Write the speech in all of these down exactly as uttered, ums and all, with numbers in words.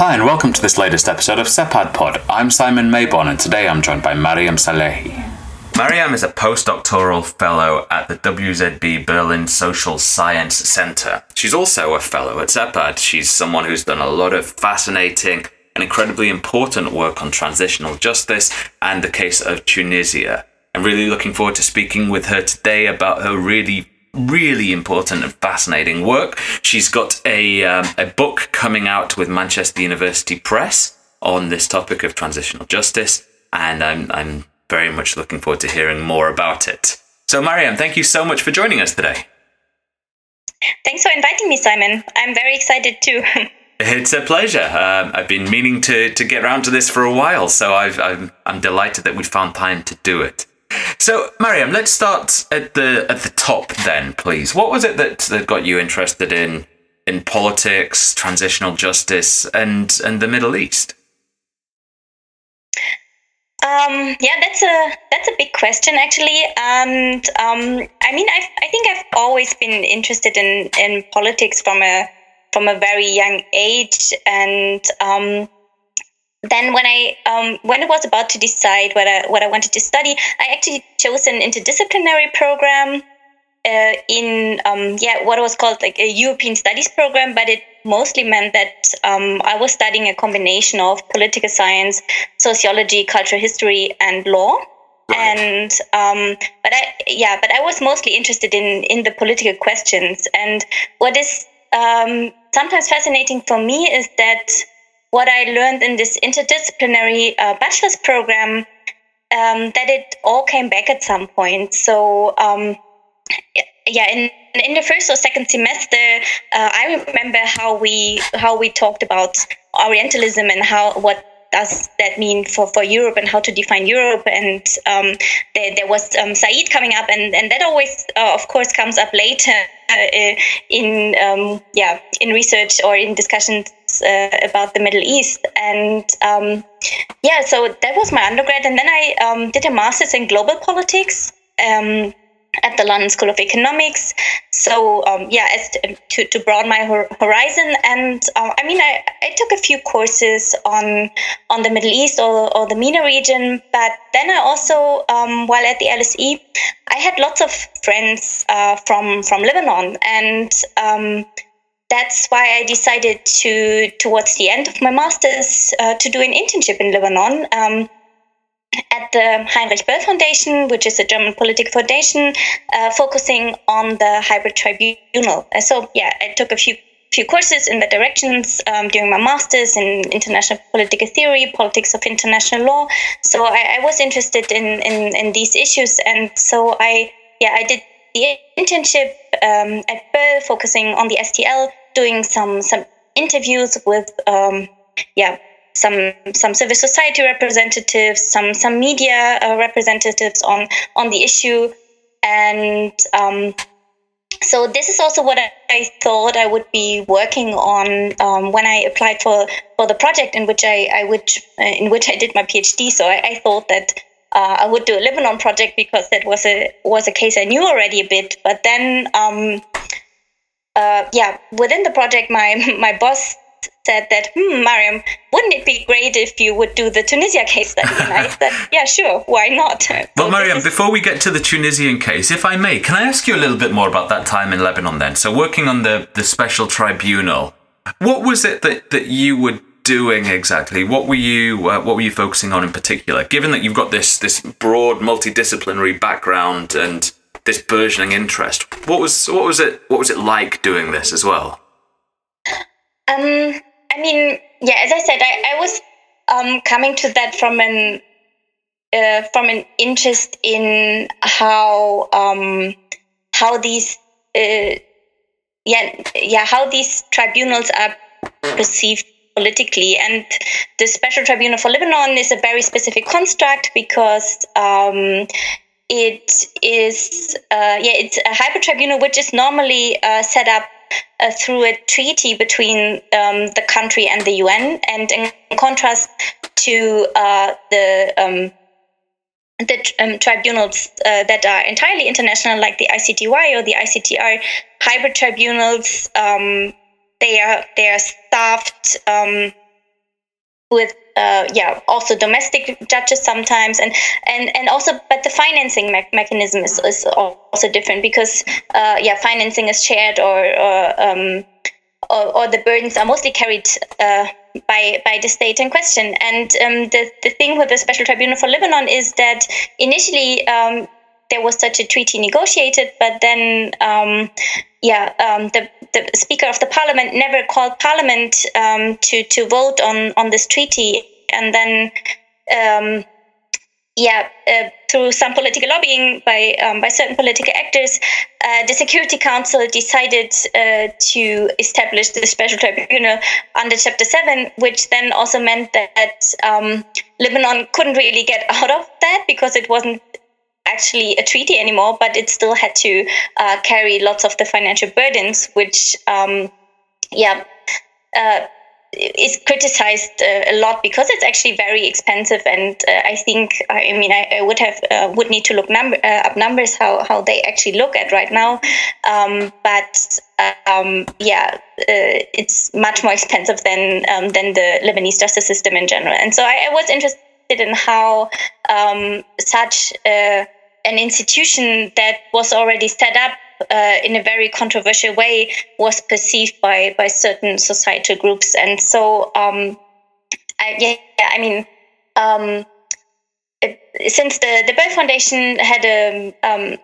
Hi and welcome to this latest episode of SEPAD Pod. I'm Simon Mabon and today I'm joined by Mariam Salehi. Mariam is a postdoctoral fellow at the W Z B Berlin Social Science Centre. She's also a fellow at SEPAD. She's someone who's done a lot of fascinating and incredibly important work on transitional justice and the case of Tunisia. I'm really looking forward to speaking with her today about her really really important and fascinating work. She's got a um, a book coming out with Manchester University Press on this topic of transitional justice, and I'm I'm very much looking forward to hearing more about it. So Mariam, thank you so much for joining us today. Thanks for inviting me, Simon. I'm very excited too. It's a pleasure. Um, I've been meaning to to get round to this for a while, so I've, I've I'm delighted that we found time to do it. So, Mariam, let's start at the at the top then, please. What was it that, that got you interested in in politics, transitional justice, and and the Middle East? Um, yeah, that's a that's a big question actually, and um, I mean, I've, I think I've always been interested in, in politics from a from a very young age, and. Um, Then when I um, when I was about to decide what I what I wanted to study, I actually chose an interdisciplinary program uh, in um, yeah what was called like a European studies program, but it mostly meant that um, I was studying a combination of political science, sociology, cultural history, and law. Right. And um, but I yeah but I was mostly interested in in the political questions. And what is um, sometimes fascinating for me is that. What I learned in this interdisciplinary uh, bachelor's program, um, that it all came back at some point. So, um, yeah, in in the first or second semester, uh, I remember how we how we talked about Orientalism and how what does that mean for, for Europe and how to define Europe. And um, there there was um, Said coming up, and and that always, uh, of course, comes up later uh, in um, yeah in research or in discussions. Uh, about the Middle East, and um, yeah, so that was my undergrad, and then I um, did a master's in global politics um, at the London School of Economics. So um, yeah, as to, to broaden my horizon, and uh, I mean, I, I took a few courses on on the Middle East or, or the MENA region, but then I also, um, while at the L S E, I had lots of friends uh, from from Lebanon, and. Um, That's why I decided to, towards the end of my master's, uh, to do an internship in Lebanon um, at the Heinrich Böll Foundation, which is a German political foundation, uh, focusing on the hybrid tribunal. So, yeah, I took a few few courses in the directions um, during my master's in international political theory, politics of international law. So I, I was interested in, in, in these issues, and so I, yeah, I did the internship um, at Böll, focusing on the S T L. Doing some some interviews with um, yeah some some civil society representatives, some some media uh, representatives on on the issue, and um, so this is also what I, I thought I would be working on um, when I applied for, for the project in which I I would uh, in which I did my PhD. So I, I thought that uh, I would do a Lebanon project because that was a was a case I knew already a bit, but then. Um, Uh, yeah, within the project, my my boss said that, hmm, Mariam, wouldn't it be great if you would do the Tunisia case study? And I said, yeah, sure, why not? So well, Mariam, is- before we get to the Tunisian case, if I may, can I ask you a little bit more about that time in Lebanon then? So working on the, the special tribunal, what was it that, that you were doing exactly? What were you uh, what were you focusing on in particular? Given that you've got this this broad multidisciplinary background and this burgeoning interest. What was what was it what was it like doing this as well? Um, I mean, yeah, as I said, I, I was um, coming to that from an uh, from an interest in how um, how these uh, yeah yeah how these tribunals are perceived politically, and the Special Tribunal for Lebanon is a very specific construct because. Um, It is, uh, yeah, it's a hybrid tribunal which is normally uh, set up uh, through a treaty between um, the country and the U N, and in contrast to uh, the um, the um, tribunals uh, that are entirely international, like the I C T Y or the I C T R, hybrid tribunals um, they are they are staffed. Um, with uh, yeah, also domestic judges sometimes, and and and also, but the financing me- mechanism is, is also different, because uh, yeah, financing is shared, or or, um, or or the burdens are mostly carried uh, by by the state in question. And um, the the thing with the Special Tribunal for Lebanon is that initially um, there was such a treaty negotiated, but then um, yeah, um, the. The Speaker of the Parliament never called Parliament um, to to vote on, on this treaty, and then um, yeah, uh, through some political lobbying by um, by certain political actors, uh, the Security Council decided uh, to establish the Special Tribunal under Chapter Seven, which then also meant that um, Lebanon couldn't really get out of that, because it wasn't actually a treaty anymore, but it still had to uh, carry lots of the financial burdens, which um, yeah, uh, is criticized uh, a lot, because it's actually very expensive. And uh, I think, I mean, I, I would have uh, would need to look number, uh, up numbers how, how they actually look at right now. Um, but um, yeah, uh, it's much more expensive than um, than the Lebanese justice system in general. And so I, I was interested in how um, such uh, an institution that was already set up uh, in a very controversial way was perceived by by certain societal groups. And so, um, I, yeah, I mean, um, it, since the, the Böll Foundation had a um,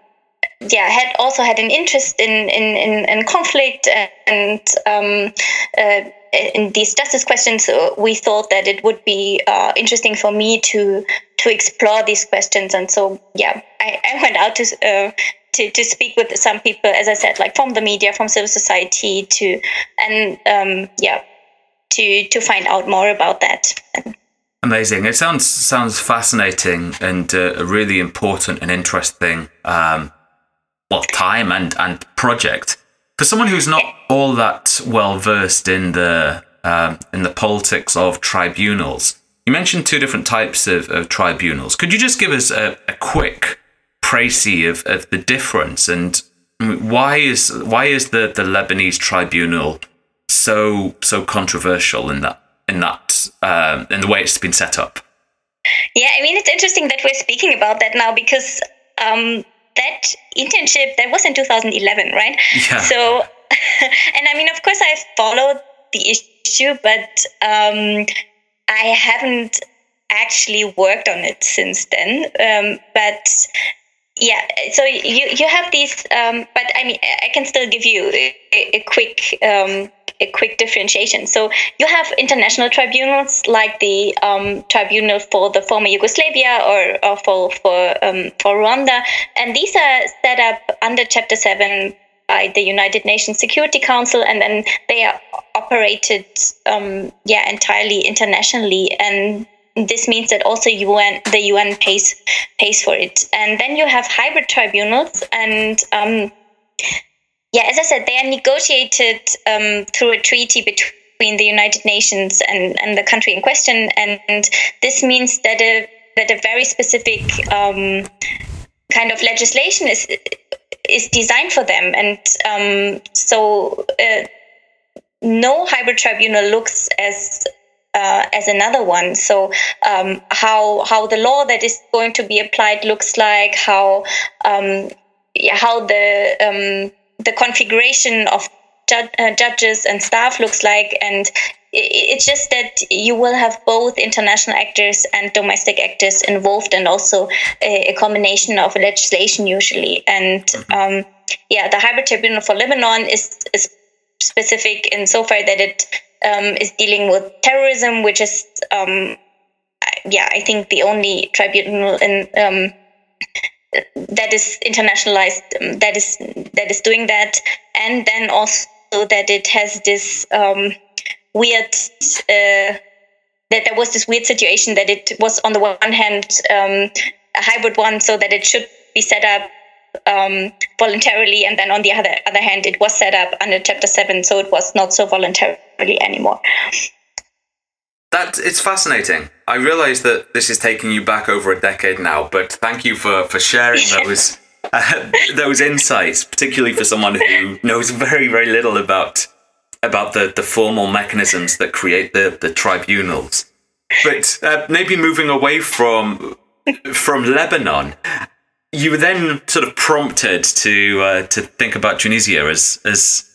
yeah had also had an interest in in, in, in conflict and um, uh, in these justice questions, we thought that it would be uh, interesting for me to to explore these questions. And so, yeah, I, I went out to, uh, to to speak with some people, as I said, like from the media, from civil society, to and um, yeah, to to find out more about that. Amazing! It sounds sounds fascinating, and uh, a really important and interesting um, well time and and project. For someone who's not all that well versed in the um, in the politics of tribunals, you mentioned two different types of, of tribunals. Could you just give us a, a quick précis of, of the difference, and why is why is the, the Lebanese tribunal so so controversial in that in that um, in the way it's been set up? Yeah, I mean, it's interesting that we're speaking about that now, because Um, that internship, that was in two thousand eleven, right? Yeah. So, and I mean, of course, I followed the issue, but um, I haven't actually worked on it since then. Um, but yeah, so you you have these, um, but I mean, I can still give you a, a quick um, a quick differentiation. So you have international tribunals like the um, tribunal for the former Yugoslavia or, or for for, um, for Rwanda, and these are set up under Chapter Seven by the United Nations Security Council, and then they are operated um, yeah entirely internationally, and this means that also U N the U N pays pays for it. And then you have hybrid tribunals, and um, yeah, as I said, they are negotiated um, through a treaty between the United Nations and, and the country in question, and, and this means that a that a very specific um, kind of legislation is is designed for them, and um, so uh, no hybrid tribunal looks as Uh, as another one. So um, how how the law that is going to be applied looks like, how um, how the um, the configuration of ju- uh, judges and staff looks like, and it, it's just that you will have both international actors and domestic actors involved, and also a, a combination of legislation usually. And um, yeah, the hybrid tribunal for Lebanon is, is specific insofar that it Um, is dealing with terrorism, which is, um, yeah, I think the only tribunal in, um, that is internationalized um, that is that is doing that, and then also that it has this um, weird uh, that there was this weird situation that it was on the one hand um, a hybrid one, so that it should be set up Um, voluntarily, and then on the other other hand, it was set up under Chapter Seven, so it was not so voluntarily anymore. That it's fascinating. I realise that this is taking you back over a decade now, but thank you for for sharing those uh, those insights, particularly for someone who knows very very little about about the the formal mechanisms that create the the tribunals. But uh, maybe moving away from from Lebanon, you were then sort of prompted to uh, to think about Tunisia as as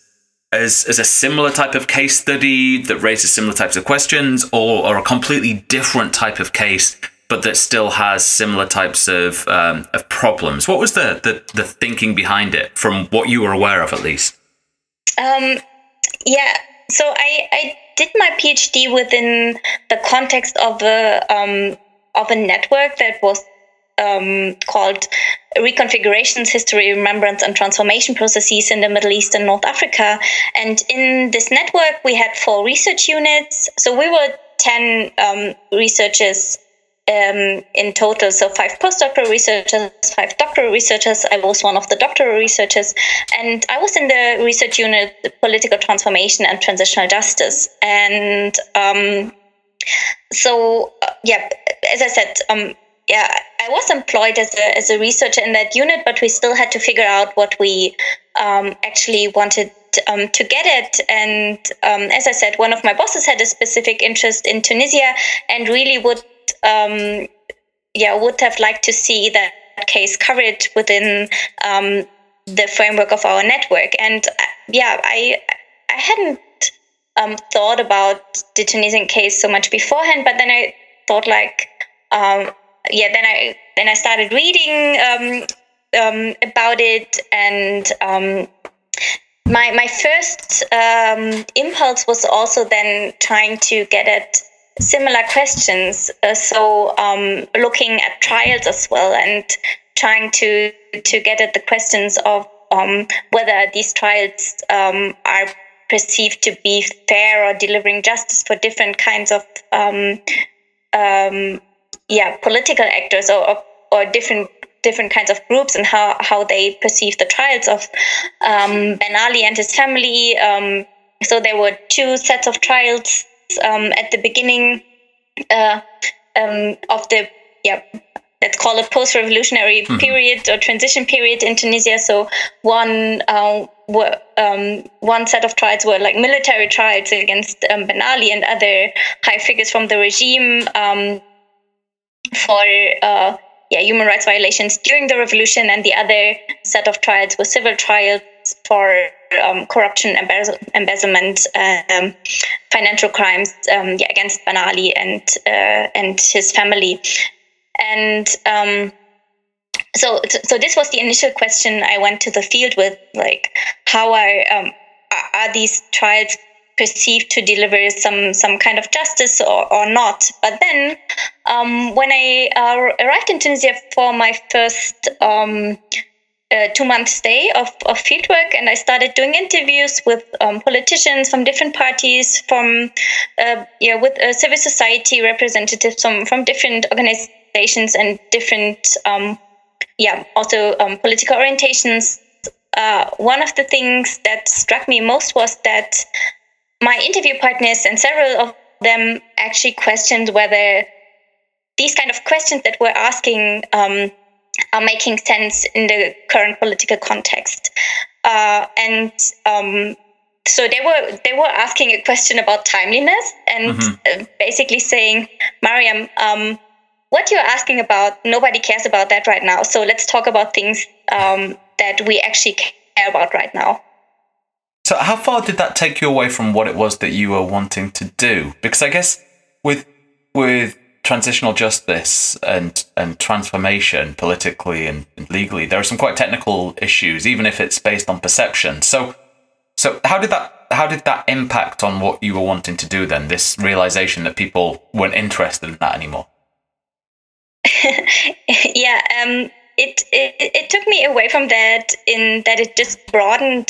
as as a similar type of case study that raises similar types of questions, or or a completely different type of case, but that still has similar types of um, of problems. What was the, the the thinking behind it, from what you were aware of, at least? Um. Yeah. So I. I did my PhD within the context of a um, of a network that was um, called Reconfigurations, History, Remembrance, and Transformation Processes in the Middle East and North Africa. And in this network, we had four research units. So we were ten um, researchers um, in total. So five postdoctoral researchers, five doctoral researchers. I was one of the doctoral researchers. And I was in the research unit, the Political Transformation and Transitional Justice. And um, so, uh, yeah, as I said, um, yeah, I was employed as a, as a researcher in that unit, but we still had to figure out what we um, actually wanted Um, to get it. And um, as I said, one of my bosses had a specific interest in Tunisia and really would um, yeah would have liked to see that case covered within um, the framework of our network. And uh, yeah I I hadn't um, thought about the Tunisian case so much beforehand, but then I thought like um, yeah then I then I started reading um, um, about it, and um, My my first um, impulse was also then trying to get at similar questions, uh, so um, looking at trials as well, and trying to to get at the questions of um, whether these trials um, are perceived to be fair or delivering justice for different kinds of um, um, yeah political actors or or, or different. different kinds of groups, and how, how they perceive the trials of um, Ben Ali and his family. Um, so there were two sets of trials um, at the beginning uh, um, of the, yeah, let's call it post-revolutionary mm-hmm. period or transition period in Tunisia. So one uh, were, um, one set of trials were like military trials against um, Ben Ali and other high figures from the regime um, for... Uh, Yeah, human rights violations during the revolution, and the other set of trials were civil trials for um, corruption, embezzlement, um, financial crimes um, yeah, against Ben Ali and uh, and his family. And um, so, so this was the initial question I went to the field with: like, how are um, are these trials perceived to deliver some some kind of justice or, or not? But then. Um, when I uh, arrived in Tunisia for my first um, uh, two-month stay of, of fieldwork, and I started doing interviews with um, politicians from different parties, from uh, yeah, with uh, civil society representatives from, from different organizations and different um, yeah, also um, political orientations. Uh, one of the things that struck me most was that my interview partners, and several of them, actually questioned whether these kind of questions that we're asking um, are making sense in the current political context, uh, and um, so they were they were asking a question about timeliness and mm-hmm. basically saying, Mariam, um, what you're asking about, nobody cares about that right now. So let's talk about things um, that we actually care about right now. So how far did that take you away from what it was that you were wanting to do? Because I guess with with transitional justice and and transformation politically and, and legally, there are some quite technical issues, even if it's based on perception. So so how did that how did that impact on what you were wanting to do then, this realization that people weren't interested in that anymore? yeah, um it, it it took me away from that, in that it just broadened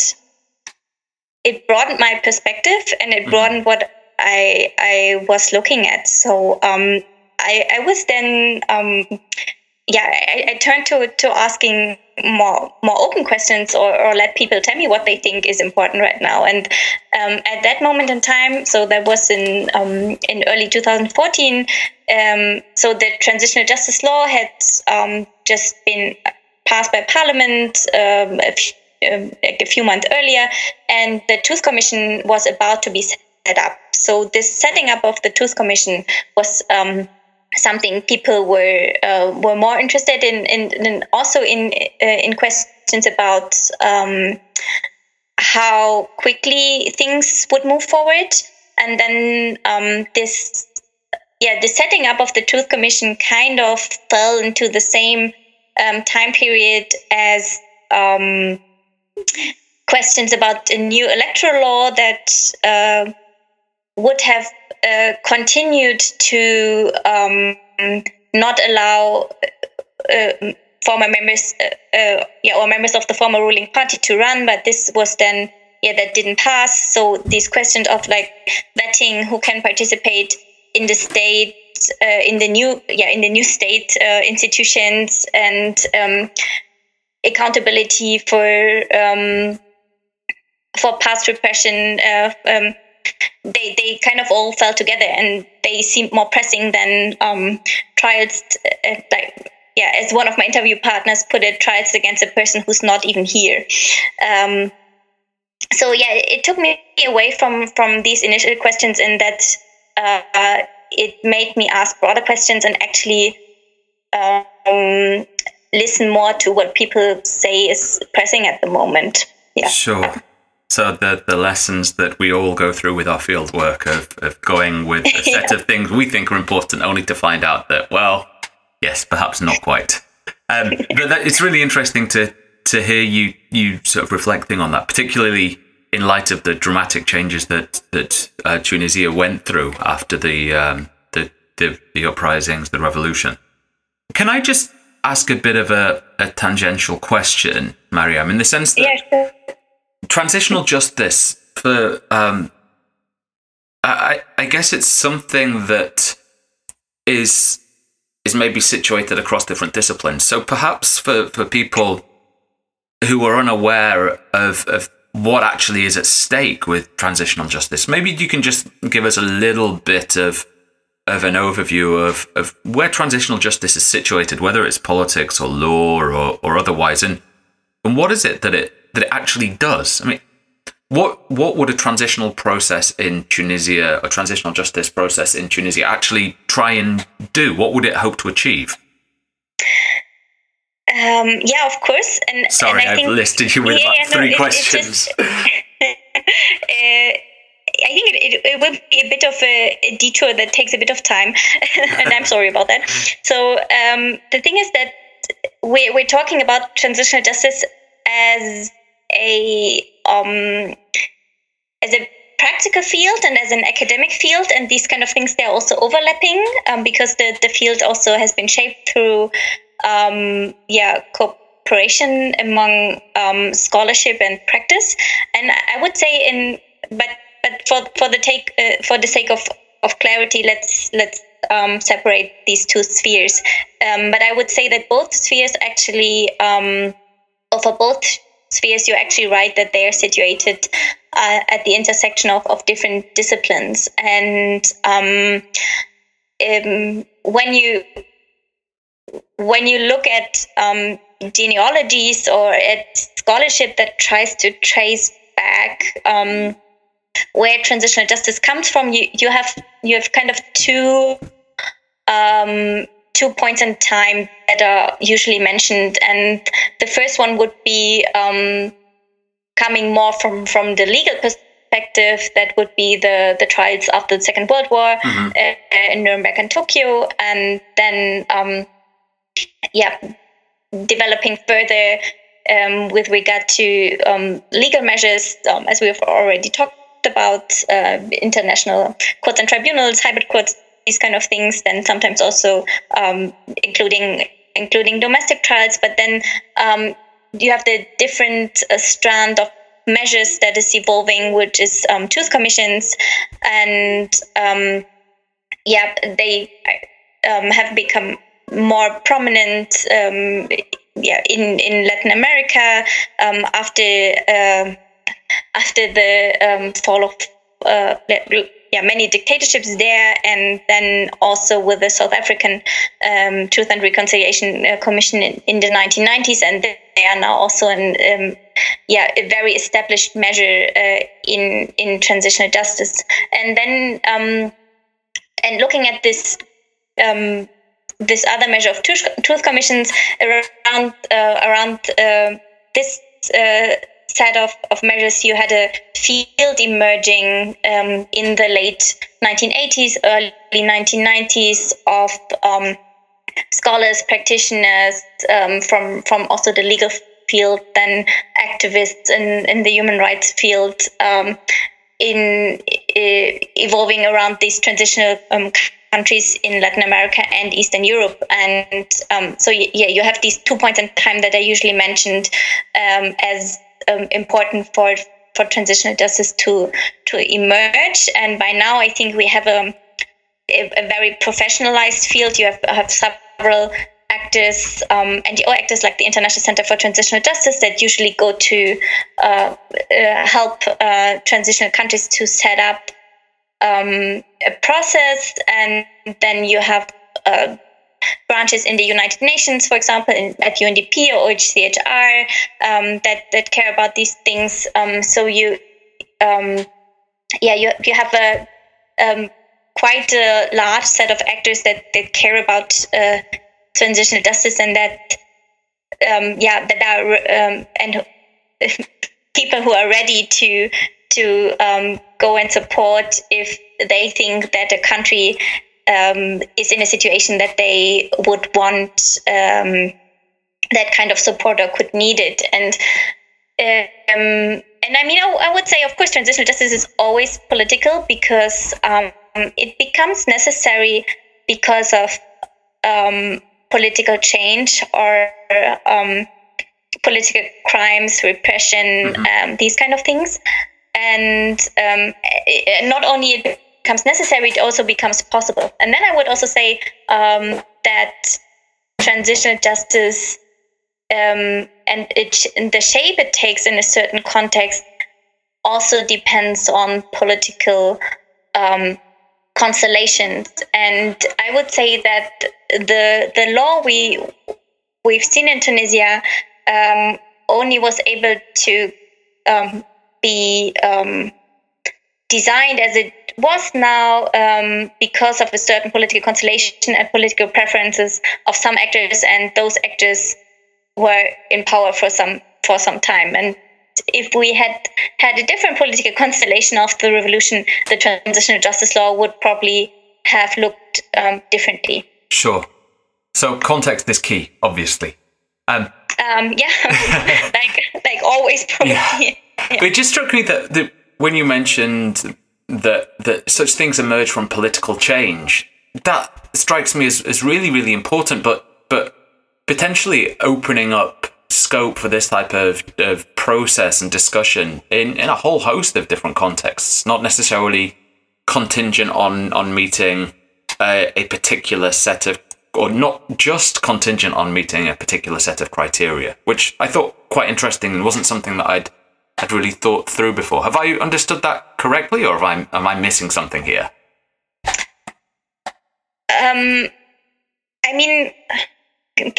it broadened my perspective, and it broadened mm-hmm. what I I was looking at. So um I, I was then, um, yeah, I, I turned to to asking more more open questions, or, or let people tell me what they think is important right now. And um, at that moment in time, so that was in um, in early twenty fourteen. Um, so the transitional justice law had um, just been passed by Parliament um, a, few, um, like a few months earlier, and the Truth Commission was about to be set up. So this setting up of the Truth Commission was um, something people were uh, were more interested in, and in, in also in uh, in questions about um, how quickly things would move forward. And then um, this, yeah, the setting up of the Truth Commission kind of fell into the same um, time period as um, questions about a new electoral law that uh, would have uh, continued to um, not allow uh, former members, uh, uh, yeah, or members of the former ruling party to run, but this was then. Yeah, that didn't pass. So these questions of like vetting who can participate in the state, uh, in the new, yeah, in the new state uh, institutions, and um, accountability for um, for past repression, uh, um, they they kind of all fell together, and they seemed more pressing than um, trials. Uh, like yeah, as one of my interview partners put it, trials against a person who's not even here. Um, So yeah, it took me away from, from these initial questions, in that uh, it made me ask broader questions and actually um, listen more to what people say is pressing at the moment. Yeah. Sure. So the, the lessons that we all go through with our field work of, of going with a set yeah. of things we think are important, only to find out that, well, yes, perhaps not quite. Um, but that, it's really interesting to to hear you you sort of reflecting on that, particularly in light of the dramatic changes that that uh, Tunisia went through after the, um, the the the uprisings, the revolution. Can I just ask a bit of a, a tangential question, Mariam, in the sense that yeah, sure. transitional justice for um, I I guess it's something that is is maybe situated across different disciplines. So perhaps for for people who are unaware of, of what actually is at stake with transitional justice, maybe you can just give us a little bit of of an overview of, of where transitional justice is situated, whether it's politics or law or, or otherwise, and and what is it that it that it actually does? I mean, what what would a transitional process in Tunisia, a transitional justice process in Tunisia, actually try and do? What would it hope to achieve? Um, yeah, of course. And, Sorry, and I I've think, listed you with yeah, like three no, it, questions. Just, uh, I think it, it, it will be a bit of a, a detour that takes a bit of time, and I'm sorry about that. So um, the thing is that we're, we're talking about transitional justice as a um, as a practical field and as an academic field, and these kind of things, they're also overlapping um, because the, the field also has been shaped through Um, yeah, cooperation among um, scholarship and practice, and I would say, in but but for for the take uh, for the sake of, of clarity, let's let's um, separate these two spheres. Um, but I would say that both spheres actually, um, or for both spheres, you're actually right that they are situated uh, at the intersection of, of different disciplines, and um, um, when you. When you look at um, genealogies or at scholarship that tries to trace back um, where transitional justice comes from, you, you have you have kind of two um, two points in time that are usually mentioned, and the first one would be um, coming more from, from the legal perspective. That would be the, the trials after the Second World War mm-hmm. uh, in Nuremberg and Tokyo, and then. Um, Yeah, developing further um, with regard to um, legal measures, um, as we've already talked about, uh, international courts and tribunals, hybrid courts, these kind of things. Then sometimes also um, including including domestic trials. But then um, you have the different uh, strand of measures that is evolving, which is um, truth commissions, and um, yeah, they um, have become more prominent um, yeah, in, in Latin America um, after uh, after the um, fall of uh, yeah, many dictatorships there, and then also with the South African um, Truth and Reconciliation uh, Commission in, in the nineteen nineties, and they are now also in um, yeah a very established measure uh, in in transitional justice. And then um, and looking at this. Um, this other measure of truth, truth commissions around uh, around uh, this uh, set of, of measures, you had a field emerging um, in the late nineteen eighties, early nineteen nineties of um, scholars, practitioners um, from from also the legal field, then activists in, in the human rights field, um, in uh, evolving around these transitional um, countries in Latin America and Eastern Europe. And um, so, yeah, you have these two points in time that I usually mentioned um, as um, important for for transitional justice to to emerge. And by now, I think we have a, a, a very professionalized field. You have, have several actors, um, N G O actors like the International Center for Transitional Justice that usually go to uh, uh, help uh, transitional countries to set up Um, a process. And then you have uh, branches in the United Nations, for example, in, at U N D P or O H C H R um, that that care about these things. Um, so you, um, yeah, you you have a um, quite a large set of actors that that care about uh, transitional justice, and that um, yeah, that are um, and people who are ready to to um, go and support if they think that a country um, is in a situation that they would want um, that kind of support or could need it. And um, and I mean, I, I would say, of course, transitional justice is always political because um, it becomes necessary because of um, political change or um, political crimes, repression, mm-hmm. um, these kind of things. And um, not only it becomes necessary, it also becomes possible. And then I would also say um, that transitional justice um, and, it, and the shape it takes in a certain context also depends on political um, constellations. And I would say that the the law we we've seen in Tunisia um, only was able to Um, be um, designed as it was now um, because of a certain political constellation and political preferences of some actors, and those actors were in power for some for some time. And if we had had a different political constellation after the revolution, the transitional justice law would probably have looked um, differently. Sure. So context is key, obviously. Um, um, yeah, like like always, probably. Yeah. Yeah. It just struck me that, that when you mentioned that that such things emerge from political change, that strikes me as, as really, really important, but but potentially opening up scope for this type of, of process and discussion in, in a whole host of different contexts, not necessarily contingent on, on meeting a, a particular set of, or not just contingent on meeting a particular set of criteria, which I thought quite interesting and wasn't something that I'd I'd really thought through before. Have I understood that correctly, or am I, am I missing something here? Um, I mean,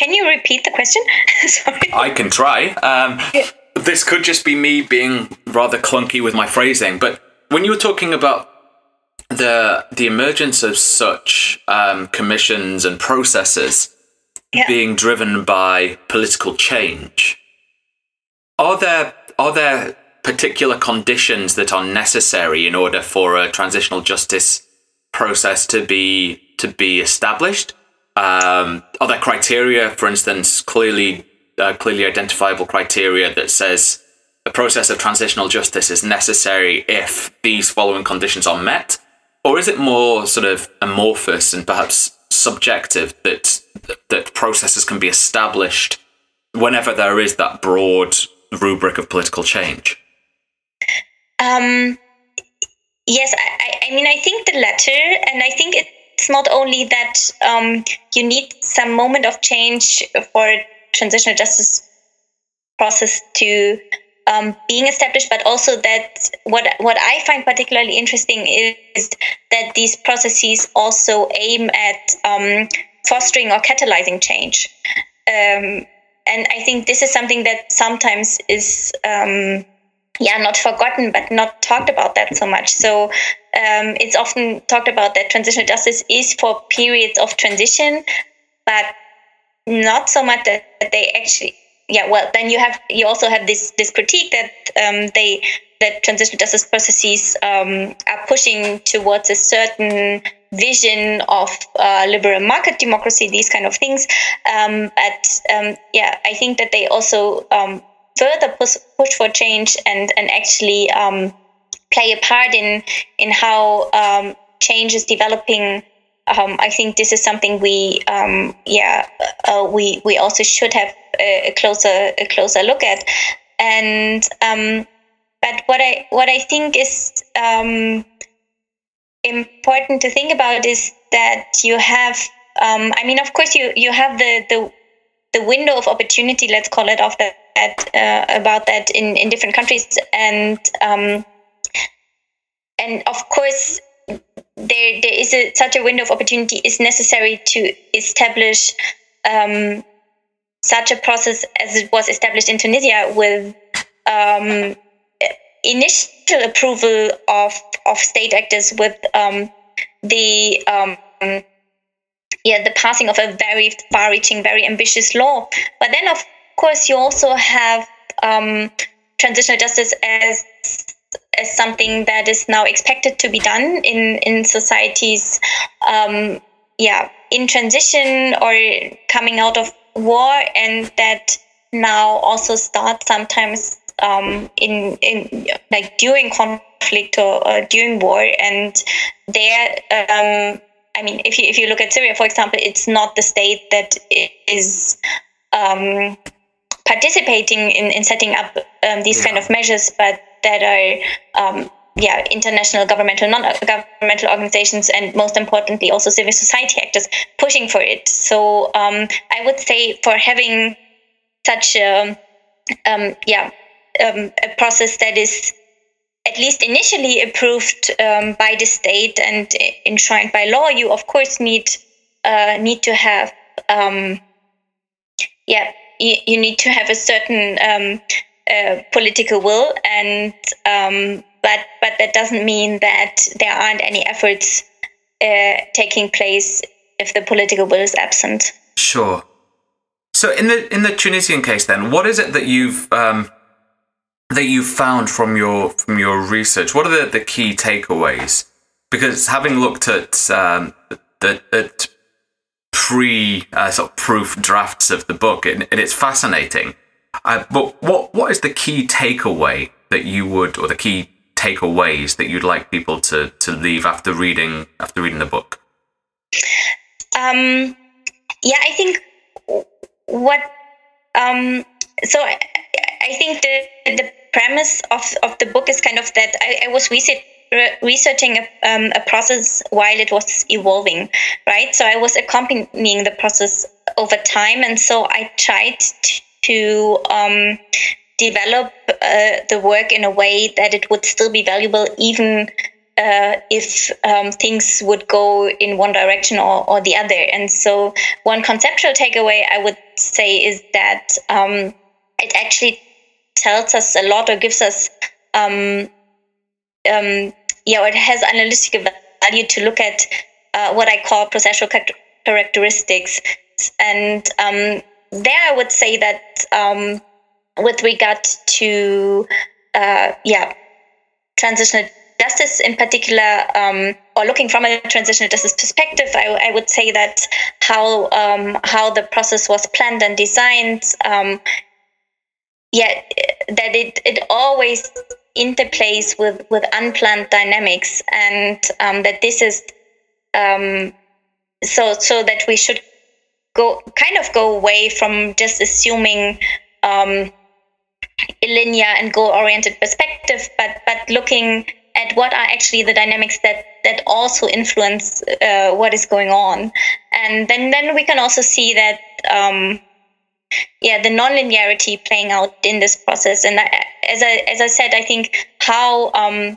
can you repeat the question? Sorry. I can try. Um, yeah. This could just be me being rather clunky with my phrasing, but when you were talking about the the emergence of such um, commissions and processes yeah. being driven by political change, are there Are there particular conditions that are necessary in order for a transitional justice process to be to be established? Um, are there criteria, for instance, clearly uh, clearly identifiable criteria that says a process of transitional justice is necessary if these following conditions are met? Or is it more sort of amorphous and perhaps subjective that that processes can be established whenever there is that broad rubric of political change? Um, yes, I, I mean, I think the latter, and I think it's not only that um, you need some moment of change for a transitional justice process to um, being established, but also that what what I find particularly interesting is, is that these processes also aim at um, fostering or catalyzing change. Um, and I think this is something that sometimes is um, yeah not forgotten, but not talked about that so much. So um, it's often talked about that transitional justice is for periods of transition, but not so much that, that they actually yeah well then you have you also have this this critique that um, they that transitional justice processes um, are pushing towards a certain vision of uh, liberal market democracy, these kind of things. Um, but um, yeah, I think that they also um, further push, push for change and and actually um, play a part in in how um, change is developing. Um, I think this is something we um, yeah uh, we we also should have a closer a closer look at. And um, but what I what I think is um, important to think about is that you have um, I mean of course you, you have the, the the window of opportunity, let's call it, of that uh, about that in, in different countries, and um, and of course. There, there is a, such a window of opportunity is necessary to establish um, such a process as it was established in Tunisia, with um, initial approval of, of state actors, with um, the um, yeah the passing of a very far-reaching, very ambitious law. But then, of course, you also have um, transitional justice as as something that is now expected to be done in, in societies um, yeah, in transition or coming out of war, and that now also starts sometimes um, in, in like during conflict or, or during war. And there, um, I mean, if you, if you look at Syria, for example, it's not the state that is um, participating in, in setting up um, these yeah. kind of measures, but that are um, yeah international governmental, non-governmental organizations, and most importantly also civil society actors pushing for it. So um, I would say for having such a, um, yeah, um, a process that is at least initially approved um, by the state and enshrined by law, you of course need uh, need to have um, yeah you, you need to have a certain um, Uh, political will, and um, but but that doesn't mean that there aren't any efforts uh, taking place if the political will is absent. Sure. So in the in the Tunisian case, then, what is it that you've um, that you've found from your from your research? What are the, the key takeaways? Because having looked at um, the at pre uh, sort of proof drafts of the book, and, and it's fascinating. Uh, but what what is the key takeaway that you would, or the key takeaways that you'd like people to, to leave after reading after reading the book? Um, yeah, I think what um, so I, I think the the premise of, of the book is kind of that I, I was research, re- researching a, um, a process while it was evolving, right? So I was accompanying the process over time, and so I tried to. to um, develop uh, the work in a way that it would still be valuable, even uh, if um, things would go in one direction or, or the other. And so one conceptual takeaway I would say is that um, it actually tells us a lot, or gives us, um, um, yeah, or it has analytical value to look at uh, what I call processual characteristics. And um, there I would say that um, with regard to uh, yeah transitional justice in particular, um, or looking from a transitional justice perspective, I, I would say that how um, how the process was planned and designed, um, yeah that it, it always interplays with, with unplanned dynamics, and um, that this is um, so so that we should Go kind of go away from just assuming um, a linear and goal-oriented perspective, but but looking at what are actually the dynamics that that also influence uh, what is going on, and then then we can also see that um, yeah the non-linearity playing out in this process, and I, as I as I said, I think how um,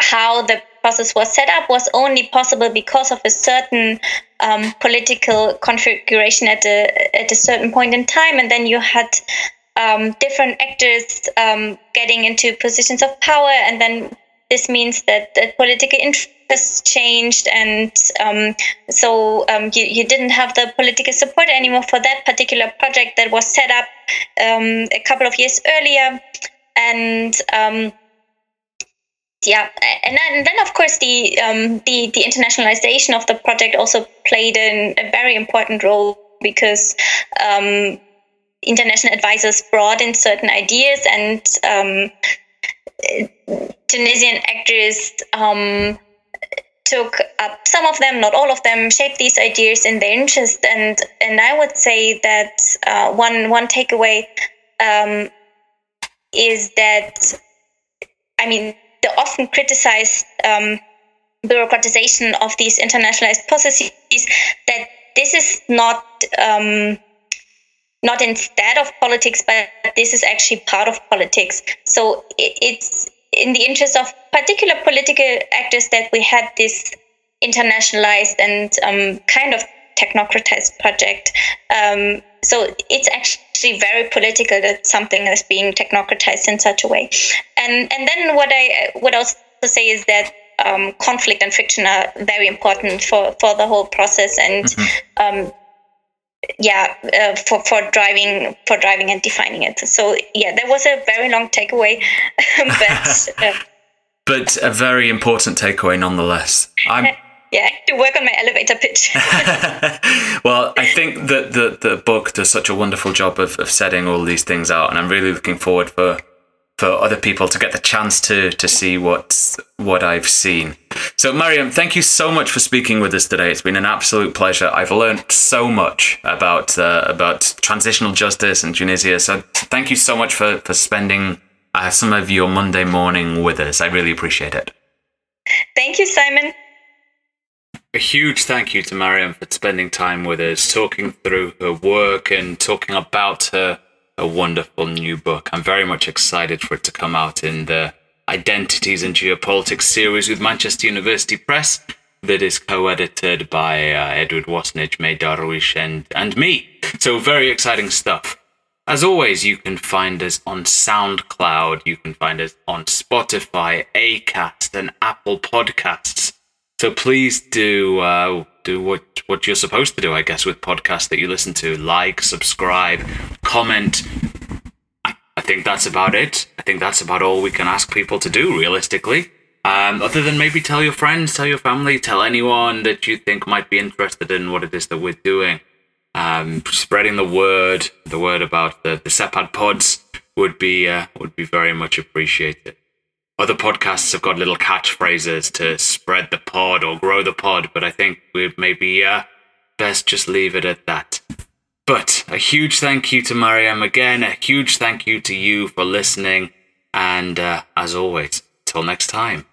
how the process was set up was only possible because of a certain um, political configuration at a at a certain point in time, and then you had um, different actors um, getting into positions of power, and then this means that the political interests changed, and um, so um, you, you didn't have the political support anymore for that particular project that was set up um, a couple of years earlier, and um, yeah, and then, and then of course the um, the the internationalization of the project also played an, a very important role, because um, international advisors brought in certain ideas, and um, Tunisian actors um, took up some of them, not all of them, shaped these ideas in their interest, and and I would say that uh, one one takeaway um, is that, I mean, the often criticized um, bureaucratization of these internationalized processes, that this is not um, not instead of politics, but this is actually part of politics. So it, it's in the interest of particular political actors that we had this internationalized and um, kind of technocratized project. Um, so it's actually very political that something is being technocratized in such a way. And and then what I would also say is that um, conflict and friction are very important for, for the whole process, and mm-hmm. um, yeah, uh, for for driving for driving and defining it. So yeah, that was a very long takeaway, but uh, but a very important takeaway nonetheless. I'm. Yeah, I have to work on my elevator pitch. Well, I think that the, the book does such a wonderful job of, of setting all these things out, and I'm really looking forward for for other people to get the chance to to see what, what I've seen. So, Mariam, thank you so much for speaking with us today. It's been an absolute pleasure. I've learned so much about uh, about transitional justice in Tunisia. So thank you so much for, for spending uh, some of your Monday morning with us. I really appreciate it. Thank you, Simon. A huge thank you to Mariam for spending time with us, talking through her work and talking about her, her wonderful new book. I'm very much excited for it to come out in the Identities and Geopolitics series with Manchester University Press that is co-edited by uh, Edward Wasnig, May Darwish and, and me. So very exciting stuff. As always, you can find us on SoundCloud, you can find us on Spotify, Acast and Apple Podcasts. So please do uh, do what, what you're supposed to do, I guess, with podcasts that you listen to. Like, subscribe, comment. I, I think that's about it. I think that's about all we can ask people to do, realistically. Um, other than maybe tell your friends, tell your family, tell anyone that you think might be interested in what it is that we're doing. Um, spreading the word, the word about the, the SEPAD pods would be uh, would be very much appreciated. Other podcasts have got little catchphrases to spread the pod or grow the pod, but I think we'd maybe uh, best just leave it at that. But a huge thank you to Mariam again, a huge thank you to you for listening, and uh, as always, till next time.